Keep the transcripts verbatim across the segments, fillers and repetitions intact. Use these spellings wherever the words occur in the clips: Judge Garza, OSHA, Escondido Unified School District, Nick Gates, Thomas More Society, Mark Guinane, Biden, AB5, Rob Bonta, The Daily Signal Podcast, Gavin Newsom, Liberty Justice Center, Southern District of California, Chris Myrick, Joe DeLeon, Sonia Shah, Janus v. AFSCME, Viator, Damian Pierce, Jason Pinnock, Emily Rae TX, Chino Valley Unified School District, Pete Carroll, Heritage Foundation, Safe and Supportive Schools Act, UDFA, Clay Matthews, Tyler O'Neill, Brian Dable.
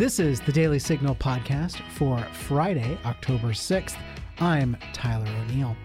This is the Daily Signal Podcast for Friday, October sixth. I'm Tyler O'Neill.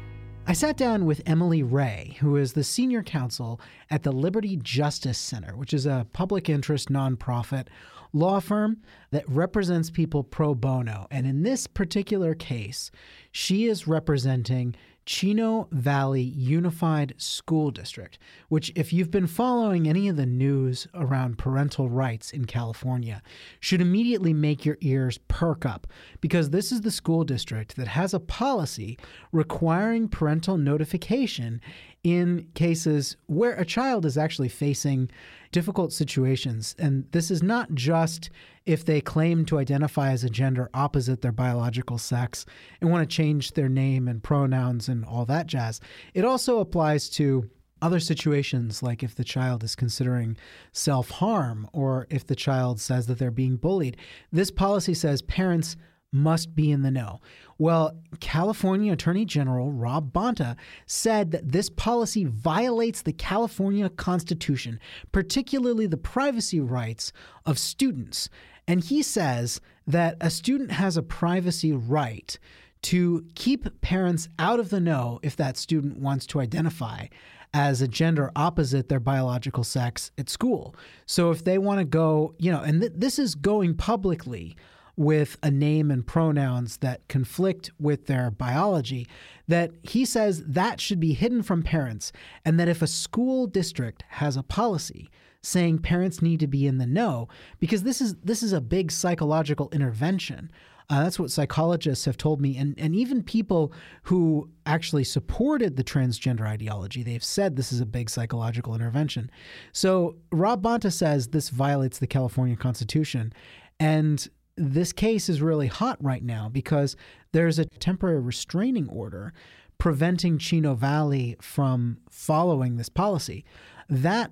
I sat down with Emily Rae, who is the senior counsel at the Liberty Justice Center, which is a public interest nonprofit law firm that represents people pro bono. And in this particular case, she is representing Chino Valley Unified School District, which, if you've been following any of the news around parental rights in California, should immediately make your ears perk up, because this is the school district that has a policy requiring parental notification in cases where a child is actually facing difficult situations. And this is not just if they claim to identify as a gender opposite their biological sex and want to change their name and pronouns and all that jazz. It also applies to other situations, like if the child is considering self-harm or if the child says that they're being bullied. This policy says parents must be in the know. Well, California Attorney General Rob Bonta said that this policy violates the California Constitution, particularly the privacy rights of students. And he says that a student has a privacy right to keep parents out of the know if that student wants to identify as a gender opposite their biological sex at school. So if they want to go, you know, and th- this is going publicly with a name and pronouns that conflict with their biology, that he says that should be hidden from parents, and that if a school district has a policy saying parents need to be in the know, because this is this is a big psychological intervention. Uh, that's what psychologists have told me, and, and even people who actually supported the transgender ideology, they've said this is a big psychological intervention. So Rob Bonta says this violates the California Constitution, and this case is really hot right now because there's a temporary restraining order preventing Chino Valley from following this policy. That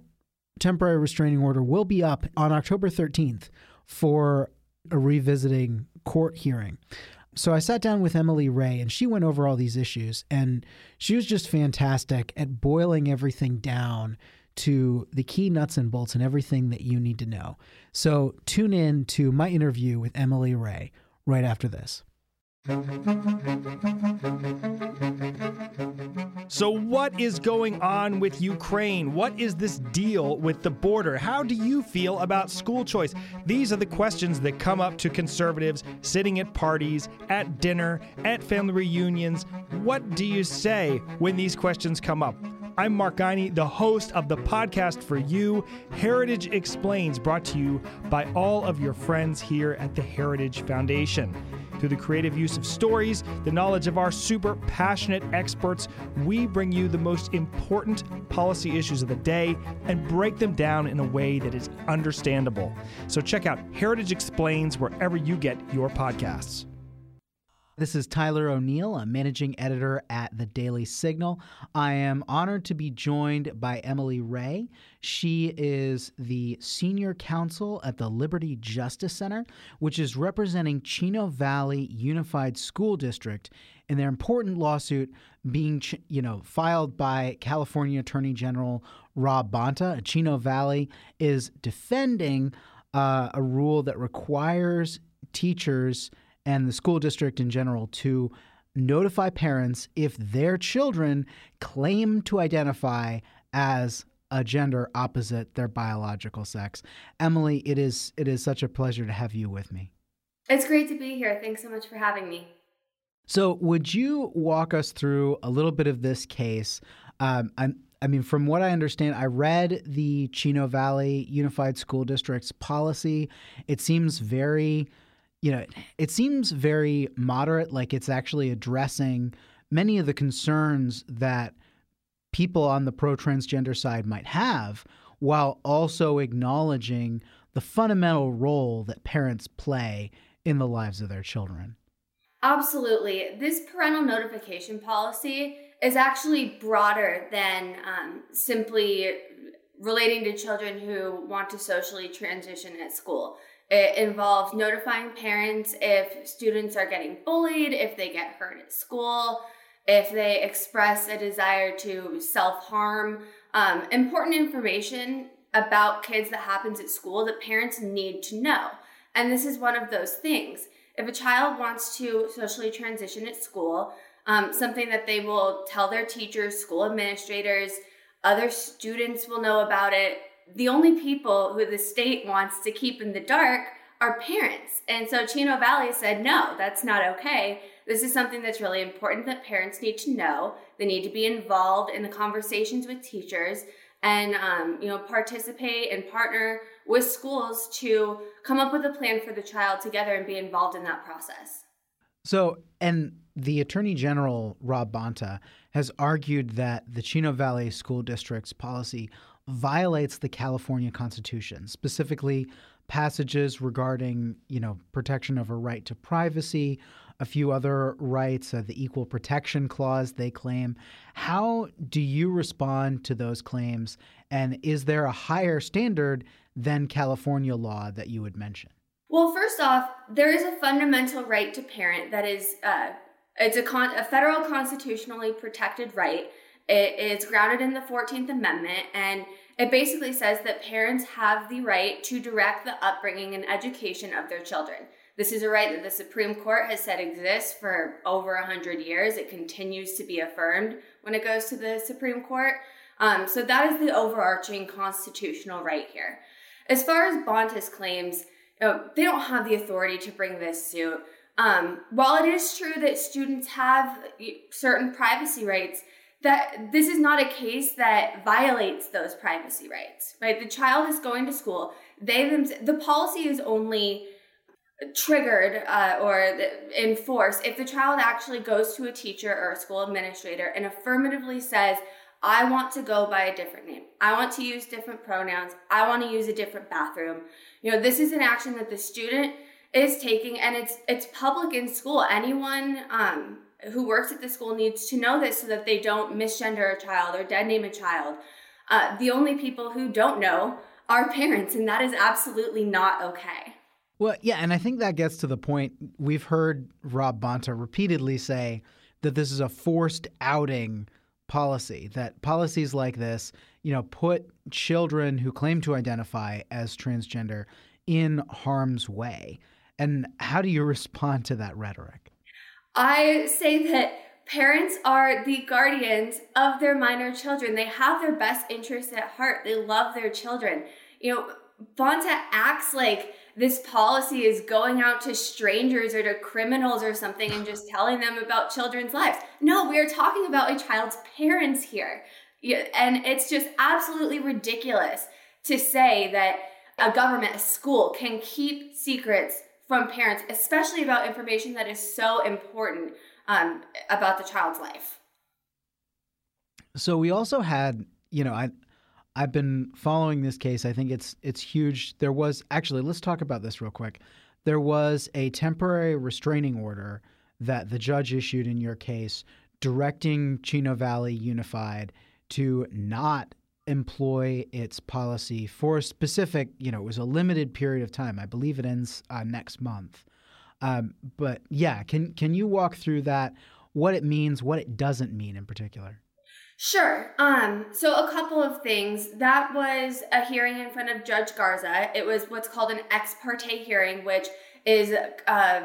temporary restraining order will be up on October thirteenth for a revisiting court hearing. So I sat down with Emily Rae, and she went over all these issues, and she was just fantastic at boiling everything down to the key nuts and bolts and everything that you need to know. So tune in to my interview with Emily Rae right after this. So what is going on with Ukraine? What is this deal with the border? How do you feel about school choice? These are the questions that come up to conservatives sitting at parties, at dinner, at family reunions. What do you say when these questions come up? I'm Mark Guinane, the host of the podcast for you, Heritage Explains, brought to you by all of your friends here at the Heritage Foundation. Through the creative use of stories, the knowledge of our super passionate experts, we bring you the most important policy issues of the day and break them down in a way that is understandable. So check out Heritage Explains wherever you get your podcasts. This is Tyler O'Neill, a managing editor at The Daily Signal. I am honored to be joined by Emily Rae. She is the senior counsel at the Liberty Justice Center, which is representing Chino Valley Unified School District in their important lawsuit being, you know, filed by California Attorney General Rob Bonta. Chino Valley is defending uh, a rule that requires teachers and the school district in general to notify parents if their children claim to identify as a gender opposite their biological sex. Emily, it is it is such a pleasure to have you with me. It's great to be here. Thanks so much for having me. So would you walk us through a little bit of this case? Um, I'm, I mean, from what I understand, I read the Chino Valley Unified School District's policy. It seems very... You know, it seems very moderate, like it's actually addressing many of the concerns that people on the pro-transgender side might have, while also acknowledging the fundamental role that parents play in the lives of their children. Absolutely. This parental notification policy is actually broader than um, simply relating to children who want to socially transition at school. It involves notifying parents if students are getting bullied, if they get hurt at school, if they express a desire to self-harm. Um, important information about kids that happens at school that parents need to know. And this is one of those things. If a child wants to socially transition at school, um, something that they will tell their teachers, school administrators, other students will know about it. The only people who the state wants to keep in the dark are parents. And so Chino Valley said, no, that's not okay. This is something that's really important that parents need to know. They need to be involved in the conversations with teachers and, um, you know, participate and partner with schools to come up with a plan for the child together and be involved in that process. So, and the Attorney General, Rob Bonta, has argued that the Chino Valley School District's policy violates the California Constitution, specifically passages regarding, you know, protection of a right to privacy, a few other rights, uh, the Equal Protection Clause, they claim. How do you respond to those claims? And is there a higher standard than California law that you would mention? Well, first off, there is a fundamental right to parent that is uh, it's a, con- a federal constitutionally protected right. It is grounded in the fourteenth Amendment, and it basically says that parents have the right to direct the upbringing and education of their children. This is a right that the Supreme Court has said exists for over one hundred years. It continues to be affirmed when it goes to the Supreme Court. Um, so that is the overarching constitutional right here. As far as Bonta's claims, you know, they don't have the authority to bring this suit. Um, while it is true that students have certain privacy rights, that this is not a case that violates those privacy rights, right? The child is going to school. They the policy is only triggered uh, or in force if the child actually goes to a teacher or a school administrator and affirmatively says, I want to go by a different name. I want to use different pronouns. I want to use a different bathroom. You know, this is an action that the student is taking, and it's it's public in school. Anyone um, who works at the school needs to know this so that they don't misgender a child or dead name a child. Uh, the only people who don't know are parents, and that is absolutely not okay. Well, yeah, and I think that gets to the point. We've heard Rob Bonta repeatedly say that this is a forced outing policy, that policies like this, you know, put children who claim to identify as transgender in harm's way. And how do you respond to that rhetoric? I say that parents are the guardians of their minor children. They have their best interests at heart. They love their children. You know, Bonta acts like this policy is going out to strangers or to criminals or something and just telling them about children's lives. No, we are talking about a child's parents here. And it's just absolutely ridiculous to say that a government, a school, can keep secrets from parents, especially about information that is so important um, about the child's life. So we also had, you know, I, I've been following this case. I think it's it's huge. There was actually, let's talk about this real quick. There was a temporary restraining order that the judge issued in your case directing Chino Valley Unified to not employ its policy for a specific, you know, it was a limited period of time. I believe it ends uh, next month. Um, but yeah, can can you walk through that, what it means, what it doesn't mean in particular? Sure. Um, so a couple of things. That was a hearing in front of Judge Garza. It was what's called an ex parte hearing, which is uh,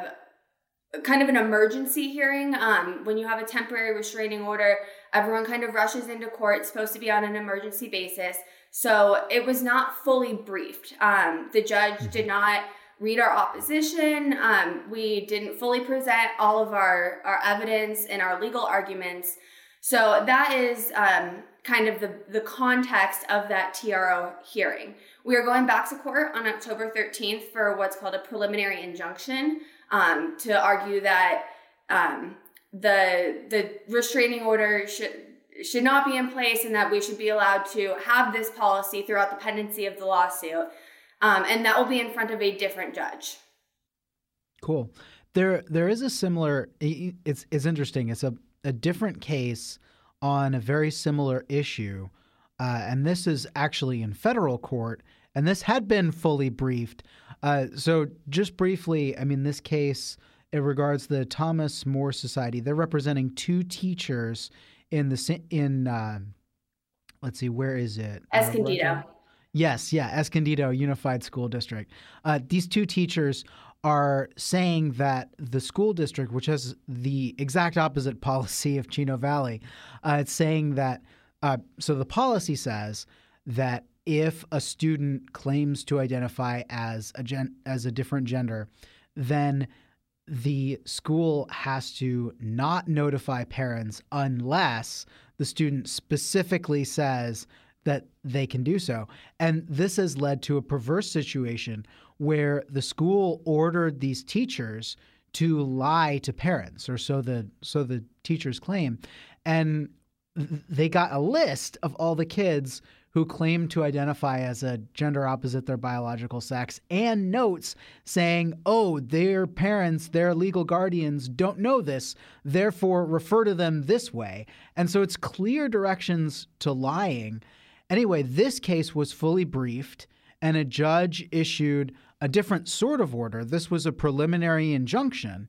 kind of an emergency hearing. Um, when you have a temporary restraining order, everyone kind of rushes into court. It's supposed to be on an emergency basis. So it was not fully briefed. Um, the judge did not read our opposition. Um, we didn't fully present all of our, our evidence and our legal arguments. So that is um, kind of the, the context of that T R O hearing. We are going back to court on October thirteenth for what's called a preliminary injunction um, to argue that um, the the restraining order should should not be in place and that we should be allowed to have this policy throughout the pendency of the lawsuit. Um, and that will be in front of a different judge. Cool. There there is a similar, it's it's interesting. It's a a different case on a very similar issue. Uh, and this is actually in federal court, and this had been fully briefed. Uh, so just briefly, I mean, this case, it regards the Thomas More Society. They're representing two teachers in the, in, uh, let's see, where is it? Escondido. Uh, Yes, yeah, Escondido Unified School District. Uh, these two teachers are saying that the school district, which has the exact opposite policy of Chino Valley, uh, it's saying that, uh, so the policy says that if a student claims to identify as a gen- as a different gender, then the school has to not notify parents unless the student specifically says that they can do so. And this has led to a perverse situation where the school ordered these teachers to lie to parents, or so the so the teachers claim. And they got a list of all the kids who claimed to identify as a gender opposite their biological sex, and notes saying, oh, their parents, their legal guardians don't know this, therefore refer to them this way. And so it's clear directions to lying. Anyway, this case was fully briefed, and a judge issued a different sort of order. This was a preliminary injunction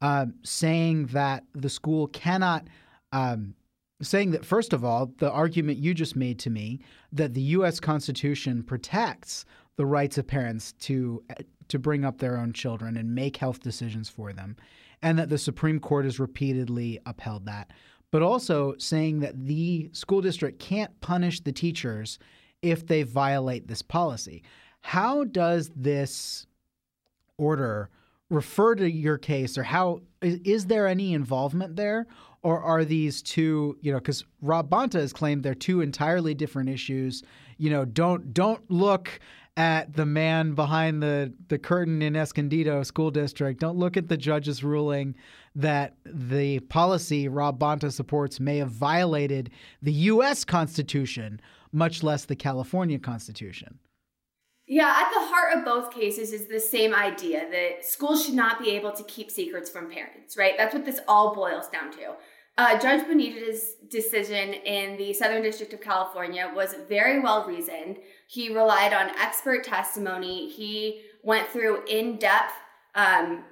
uh, saying that the school cannot um, – saying that, first of all, the argument you just made to me that the U S Constitution protects the rights of parents to to bring up their own children and make health decisions for them, and that the Supreme Court has repeatedly upheld that. But also saying that the school district can't punish the teachers if they violate this policy. How does this order refer to your case, or how is, is there any involvement there? Or are these two, you know, because Rob Bonta has claimed they're two entirely different issues. You know, don't don't look at the man behind the, the curtain in Escondido School District. Don't look at the judge's ruling that the policy Rob Bonta supports may have violated the U S Constitution, much less the California Constitution. Yeah, at the heart of both cases is the same idea that schools should not be able to keep secrets from parents, right? That's what this all boils down to. Uh, Judge Benitez's decision in the Southern District of California was very well reasoned. He relied on expert testimony. He went through in-depth um,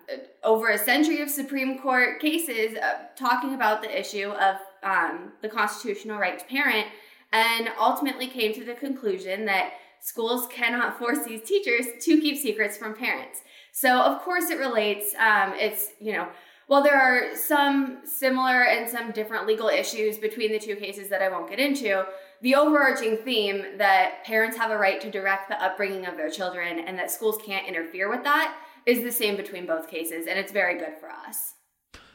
over a century of Supreme Court cases uh, talking about the issue of um, the constitutional right to parent, and ultimately came to the conclusion that schools cannot force these teachers to keep secrets from parents. So, of course, it relates. Um, it's, you know, well, there are some similar and some different legal issues between the two cases that I won't get into. The overarching theme that parents have a right to direct the upbringing of their children and that schools can't interfere with that is the same between both cases, and it's very good for us.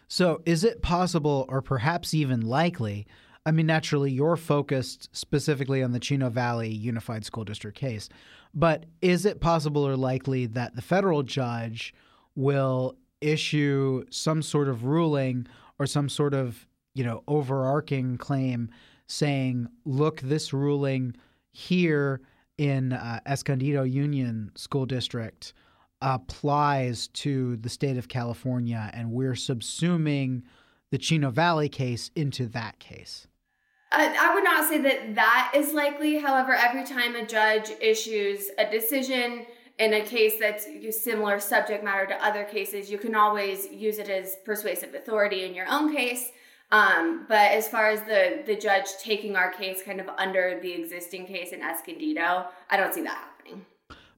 So is it possible, or perhaps even likely, I mean, naturally, you're focused specifically on the Chino Valley Unified School District case, but is it possible or likely that the federal judge will issue some sort of ruling or some sort of, you know, overarching claim saying, look, this ruling here in uh, Escondido Union School District applies to the state of California, and we're subsuming the Chino Valley case into that case? I would not say that that is likely. However, every time a judge issues a decision in a case that's similar subject matter to other cases, you can always use it as persuasive authority in your own case. Um, but as far as the, the judge taking our case kind of under the existing case in Escondido, I don't see that happening.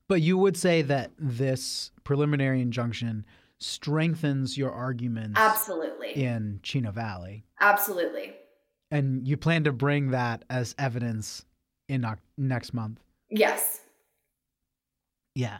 But you would say that this preliminary injunction strengthens your arguments. Absolutely. In Chino Valley. Absolutely. And you plan to bring that as evidence in o- next month? Yes. Yeah.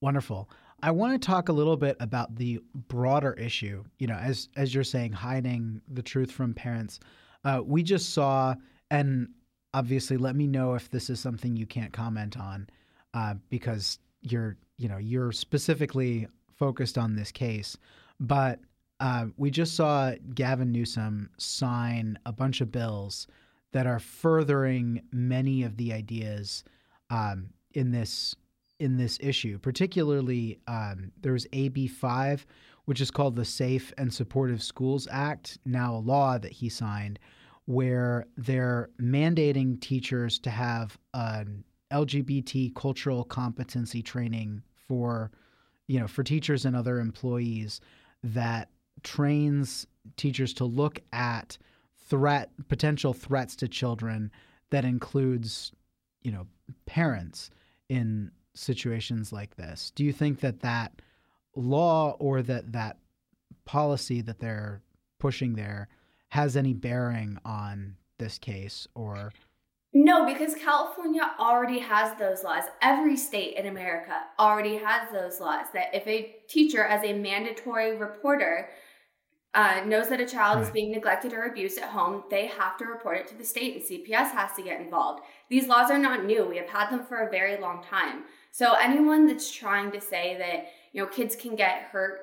Wonderful. I want to talk a little bit about the broader issue, you know, as as you're saying, hiding the truth from parents. Uh, we just saw, and obviously let me know if this is something you can't comment on, uh, because you're, you know, you're specifically focused on this case, but uh, we just saw Gavin Newsom sign a bunch of bills that are furthering many of the ideas um, in this in this issue. Particularly, um, there's A B five, which is called the Safe and Supportive Schools Act, now a law that he signed, where they're mandating teachers to have an L G B T cultural competency training for you know, for teachers and other employees, that trains teachers to look at threat, potential threats to children that includes you know, parents in situations like this? Do you think that that law or that that policy that they're pushing there has any bearing on this case or? No, because California already has those laws. Every state in America already has those laws that if a teacher as a mandatory reporter uh, knows that a child right. is being neglected or abused at home, they have to report it to the state and C P S has to get involved. These laws are not new. We have had them for a very long time. So anyone that's trying to say that, you know, kids can get hurt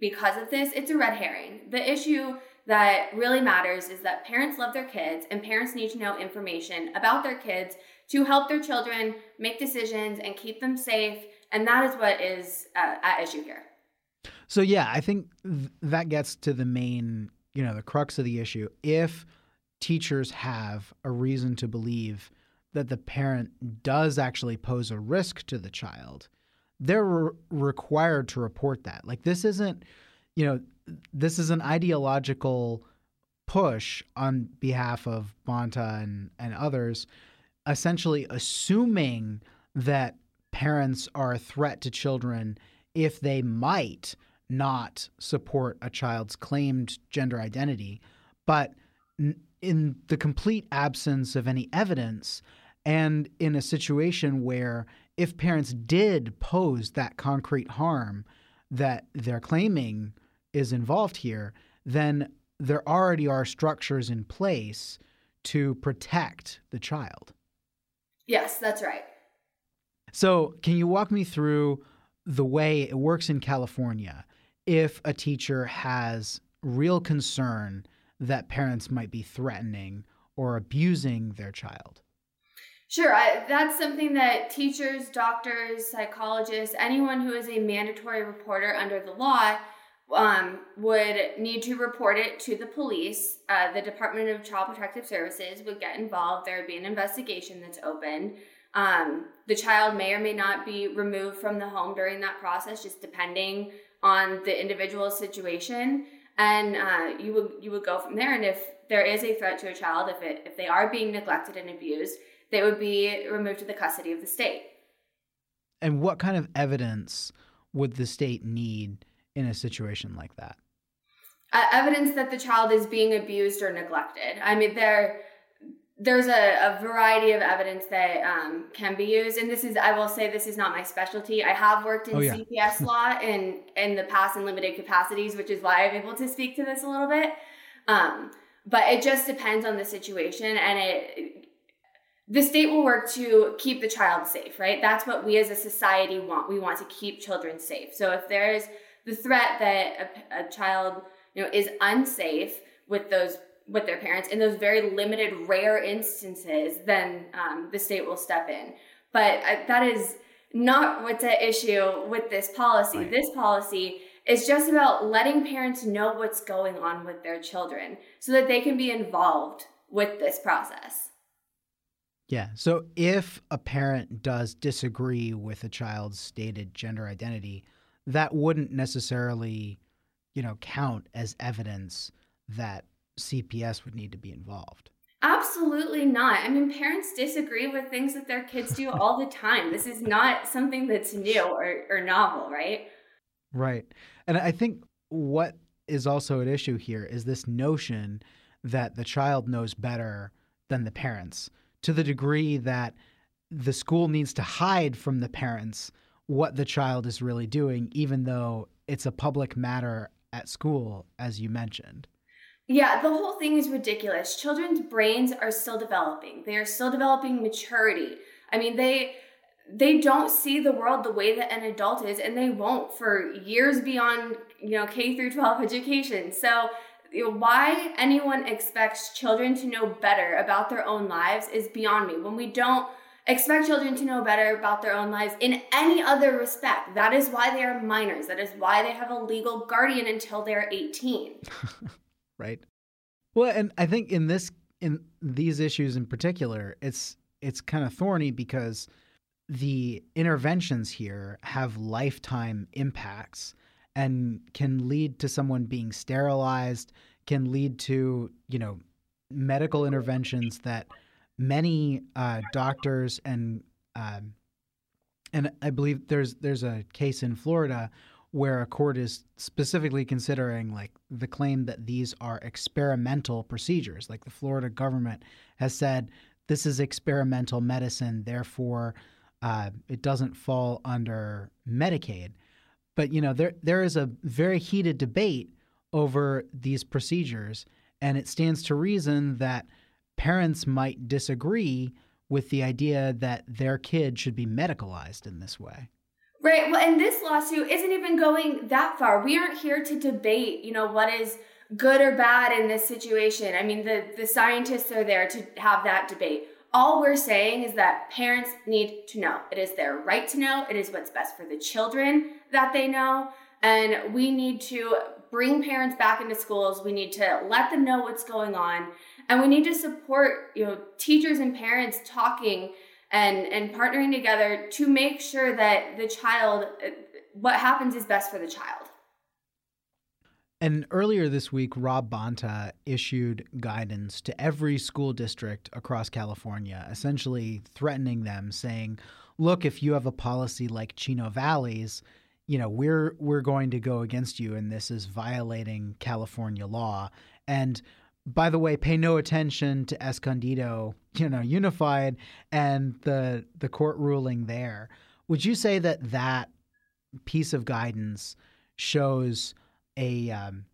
because of this, it's a red herring. The issue that really matters is that parents love their kids and parents need to know information about their kids to help their children make decisions and keep them safe. And that is what is uh, at issue here. So, yeah, I think th- that gets to the main, you know, the crux of the issue. If teachers have a reason to believe that the parent does actually pose a risk to the child, they're re- required to report that. Like this isn't, you know, this is an ideological push on behalf of Bonta and, and others, essentially assuming that parents are a threat to children if they might not support a child's claimed gender identity, but n- in the complete absence of any evidence and in a situation where if parents did pose that concrete harm that they're claiming is involved here, then there already are structures in place to protect the child. Yes, that's right. So can you walk me through the way it works in California if a teacher has real concern that parents might be threatening or abusing their child? Sure. I, that's something that teachers, doctors, psychologists, anyone who is a mandatory reporter under the law Um, would need to report it to the police. Uh, the Department of Child Protective Services would get involved. There would be an investigation that's opened. Um, the child may or may not be removed from the home during that process, just depending on the individual situation. And uh, you would you would go from there. And if there is a threat to a child, if it if they are being neglected and abused, they would be removed to the custody of the state. And what kind of evidence would the state need in a situation like that? Uh, evidence that the child is being abused or neglected. I mean, there, there's a, a variety of evidence that um, can be used. And this is, I will say, this is not my specialty. I have worked in oh, yeah. C P S law in, in the past in limited capacities, which is why I'm able to speak to this a little bit. Um, but it just depends on the situation. And it, the state will work to keep the child safe, right? That's what we as a society want. We want to keep children safe. So if there's the threat that a, a child, you know, is unsafe with those with their parents in those very limited, rare instances, then um, the state will step in. But I, that is not what's at issue with this policy. Right. This policy is just about letting parents know what's going on with their children so that they can be involved with this process. Yeah. So if a parent does disagree with a child's stated gender identity, that wouldn't necessarily, you know, count as evidence that C P S would need to be involved. Absolutely not. I mean, parents disagree with things that their kids do all the time. This is not something that's new or, or novel, right? Right. And I think what is also at issue here is this notion that the child knows better than the parents, to the degree that the school needs to hide from the parents what the child is really doing, even though it's a public matter at school, as you mentioned. Yeah, the whole thing is ridiculous. Children's brains are still developing. They are still developing maturity. I mean, they they don't see the world the way that an adult is, and they won't for years beyond, you know, K through twelve education. So why anyone expects children to know better about their own lives is beyond me. When we don't expect children to know better about their own lives in any other respect, that is why they are minors. That is why they have a legal guardian until they're eighteen. Right. Well, and I think in this, in these issues in particular, it's it's kind of thorny because the interventions here have lifetime impacts and can lead to someone being sterilized, can lead to, you know, medical interventions that many uh, doctors and um, and I believe there's there's a case in Florida where a court is specifically considering like the claim that these are experimental procedures. Like the Florida government has said, this is experimental medicine, therefore uh, it doesn't fall under Medicaid. But, you know, there there is a very heated debate over these procedures, and it stands to reason that parents might disagree with the idea that their kid should be medicalized in this way. Right. Well, and this lawsuit isn't even going that far. We aren't here to debate, you know, what is good or bad in this situation. I mean, the, the scientists are there to have that debate. All we're saying is that parents need to know. It is their right to know. It is what's best for the children that they know. And we need to bring parents back into schools. We need to let them know what's going on. And we need to support, you know, teachers and parents talking and and partnering together to make sure that the child, what happens is best for the child. And earlier this week, Rob Bonta issued guidance to every school district across California, essentially threatening them, saying, look, if you have a policy like Chino Valley's, you know, we're we're going to go against you, and this is violating California law. And by the way, pay no attention to Escondido, you know, Unified and the the court ruling there. Would you say that that piece of guidance shows a, um,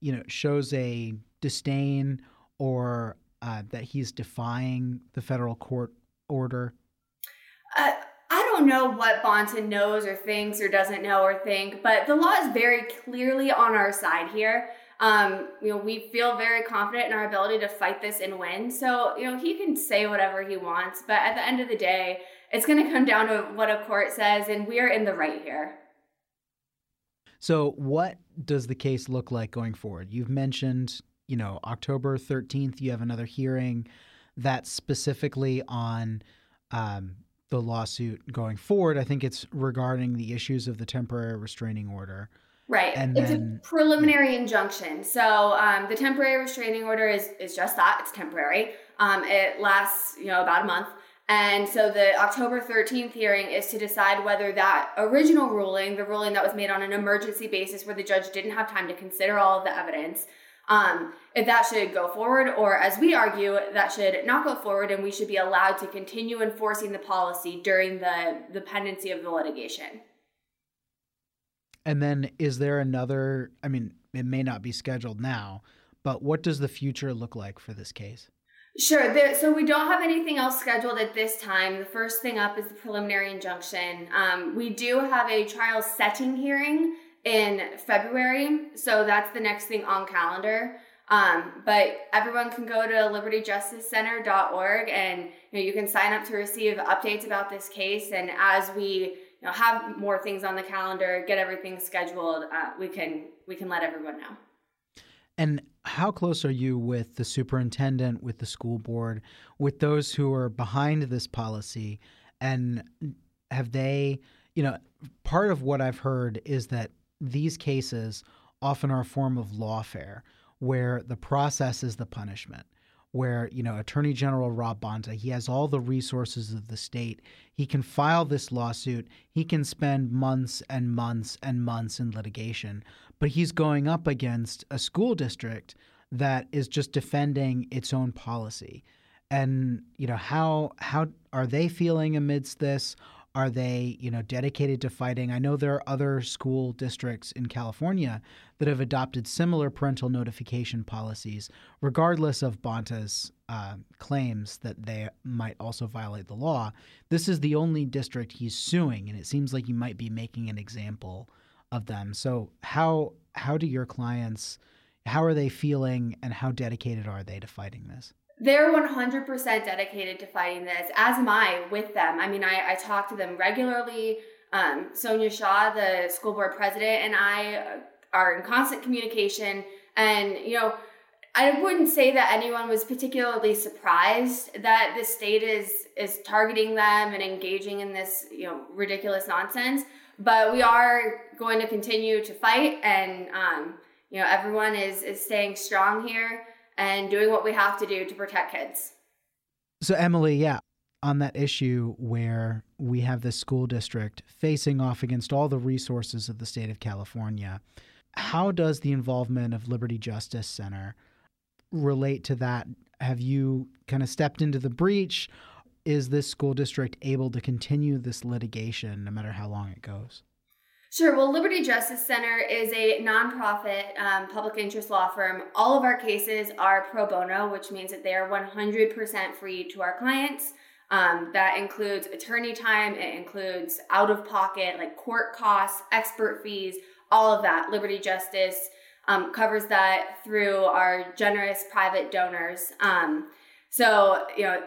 you know, shows a disdain or uh, that he's defying the federal court order? Uh, I don't know what Bonta knows or thinks or doesn't know or think, but the law is very clearly on our side here. Um, you know, we feel very confident in our ability to fight this and win. So, you know, he can say whatever he wants, but at the end of the day, it's going to come down to what a court says, and we are in the right here. So what does the case look like going forward? You've mentioned, you know, October thirteenth, you have another hearing that's specifically on um, the lawsuit going forward. I think it's regarding the issues of the temporary restraining order. Right. And it's then, a preliminary injunction. So um, the temporary restraining order is, is just that. It's temporary. Um, it lasts, you know, about a month. And so the October thirteenth hearing is to decide whether that original ruling, the ruling that was made on an emergency basis where the judge didn't have time to consider all of the evidence, um, if that should go forward, or as we argue, that should not go forward and we should be allowed to continue enforcing the policy during the, the pendency of the litigation. And then is there another, I mean, it may not be scheduled now, but what does the future look like for this case? Sure. There, so we don't have anything else scheduled at this time. The first thing up is the preliminary injunction. Um, we do have a trial setting hearing in February. So that's the next thing on calendar. Um, but everyone can go to liberty justice center dot org and you know, you can sign up to receive updates about this case. And as we you know, have more things on the calendar, get everything scheduled, uh, we can we can let everyone know. And how close are you with the superintendent, with the school board, with those who are behind this policy? And have they, you know, part of what I've heard is that these cases often are a form of lawfare where the process is the punishment, where, you know, Attorney General Rob Bonta, he has all the resources of the state. He can file this lawsuit. He can spend months and months and months in litigation. But he's going up against a school district that is just defending its own policy. And, you know, how how are they feeling amidst this? Are they, you know, dedicated to fighting? I know there are other school districts in California that have adopted similar parental notification policies, regardless of Bonta's uh, claims that they might also violate the law. This is the only district he's suing, and it seems like he might be making an example of them. So how how do your clients, how are they feeling, and how dedicated are they to fighting this? They're one hundred percent dedicated to fighting this, as am I with them. I mean, I, I talk to them regularly. Um, Sonia Shah, the school board president, and I are in constant communication. And, you know, I wouldn't say that anyone was particularly surprised that the state is is targeting them and engaging in this, you know, ridiculous nonsense. But we are going to continue to fight. And, um, you know, everyone is is staying strong here and doing what we have to do to protect kids. So, Emily, yeah, on that issue where we have this school district facing off against all the resources of the state of California, how does the involvement of Liberty Justice Center relate to that? Have you kind of stepped into the breach? Is this school district able to continue this litigation no matter how long it goes? Sure. Well, Liberty Justice Center is a nonprofit um, public interest law firm. All of our cases are pro bono, which means that they are one hundred percent free to our clients. Um, that includes attorney time. It includes out-of-pocket, like court costs, expert fees, all of that. Liberty Justice um, covers that through our generous private donors. Um, so, you know,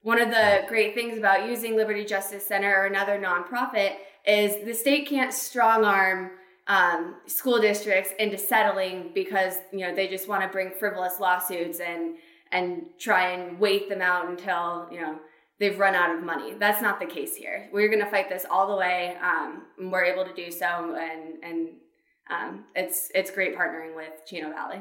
one of the great things about using Liberty Justice Center or another nonprofit is the state can't strong arm um, school districts into settling because, you know, they just want to bring frivolous lawsuits and and try and wait them out until, you know, they've run out of money. That's not the case here. We're going to fight this all the way. Um, and we're able to do so. And and um, it's it's great partnering with Chino Valley.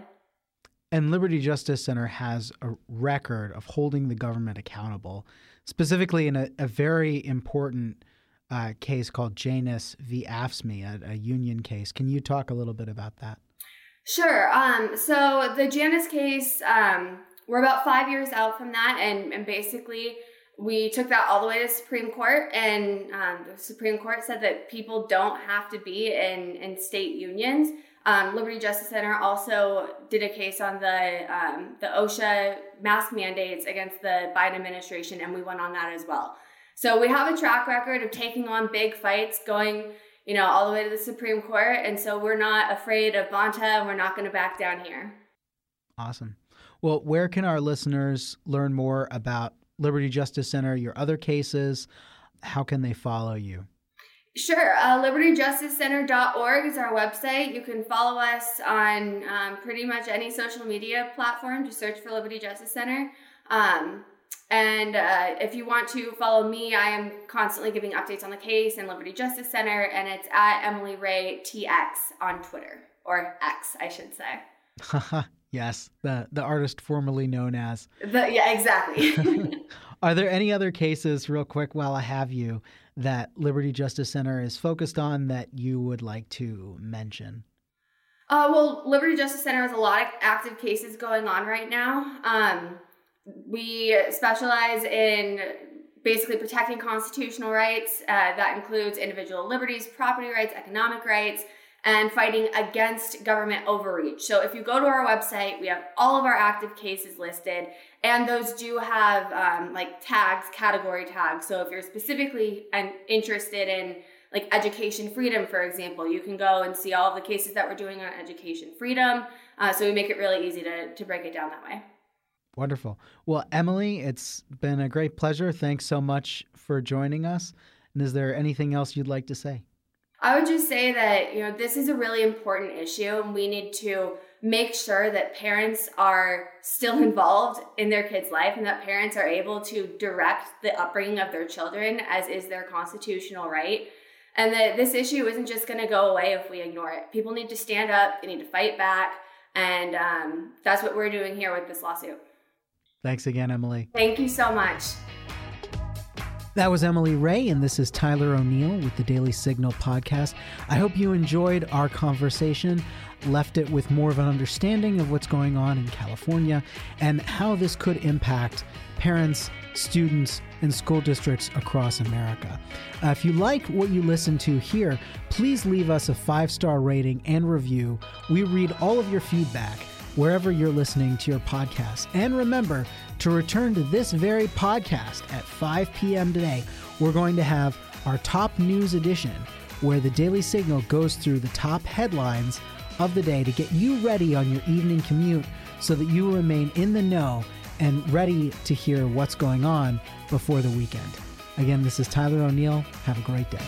And Liberty Justice Center has a record of holding the government accountable, specifically in a, a very important Uh, case called Janus v. AFSCME, a, a union case. Can you talk a little bit about that? Sure. Um, so the Janus case, um, we're about five years out from that. And, and basically, we took that all the way to the Supreme Court. And um, the Supreme Court said that people don't have to be in, in state unions. Um, Liberty Justice Center also did a case on the, um, the OSHA mask mandates against the Biden administration, and we won on that as well. So we have a track record of taking on big fights, going, you know, all the way to the Supreme Court. And so we're not afraid of Bonta, and we're not going to back down here. Awesome. Well, where can our listeners learn more about Liberty Justice Center, your other cases? How can they follow you? Sure. Uh, liberty justice center dot org is our website. You can follow us on um, pretty much any social media platform. Just search for Liberty Justice Center. Um And uh, if you want to follow me, I am constantly giving updates on the case and Liberty Justice Center, and it's at Emily Rae T X on Twitter, or X, I should say. Yes, the the artist formerly known as. The, yeah, exactly. Are there any other cases, real quick, while I have you, that Liberty Justice Center is focused on that you would like to mention? Uh, well, Liberty Justice Center has a lot of active cases going on right now. Um, We specialize in basically protecting constitutional rights. Uh, that includes individual liberties, property rights, economic rights, and fighting against government overreach. So if you go to our website, we have all of our active cases listed, and those do have um, like tags, category tags. So if you're specifically interested in like education freedom, for example, you can go and see all of the cases that we're doing on education freedom. Uh, so we make it really easy to, to break it down that way. Wonderful. Well, Emily, it's been a great pleasure. Thanks so much for joining us. And is there anything else you'd like to say? I would just say that, you know, this is a really important issue, and we need to make sure that parents are still involved in their kids' life and that parents are able to direct the upbringing of their children, as is their constitutional right. And that this issue isn't just going to go away if we ignore it. People need to stand up. They need to fight back. And um, that's what we're doing here with this lawsuit. Thanks again, Emily. Thank you so much. That was Emily Rae, and this is Tyler O'Neill with the Daily Signal podcast. I hope you enjoyed our conversation, left it with more of an understanding of what's going on in California and how this could impact parents, students, and school districts across America. Uh, if you like what you listen to here, please leave us a five-star rating and review. We read all of your feedback wherever you're listening to your podcast. And remember to return to this very podcast at five p.m. today. We're going to have our top news edition, where the Daily Signal goes through the top headlines of the day to get you ready on your evening commute so that you remain in the know and ready to hear what's going on before the weekend. Again, this is Tyler O'Neill. Have a great day.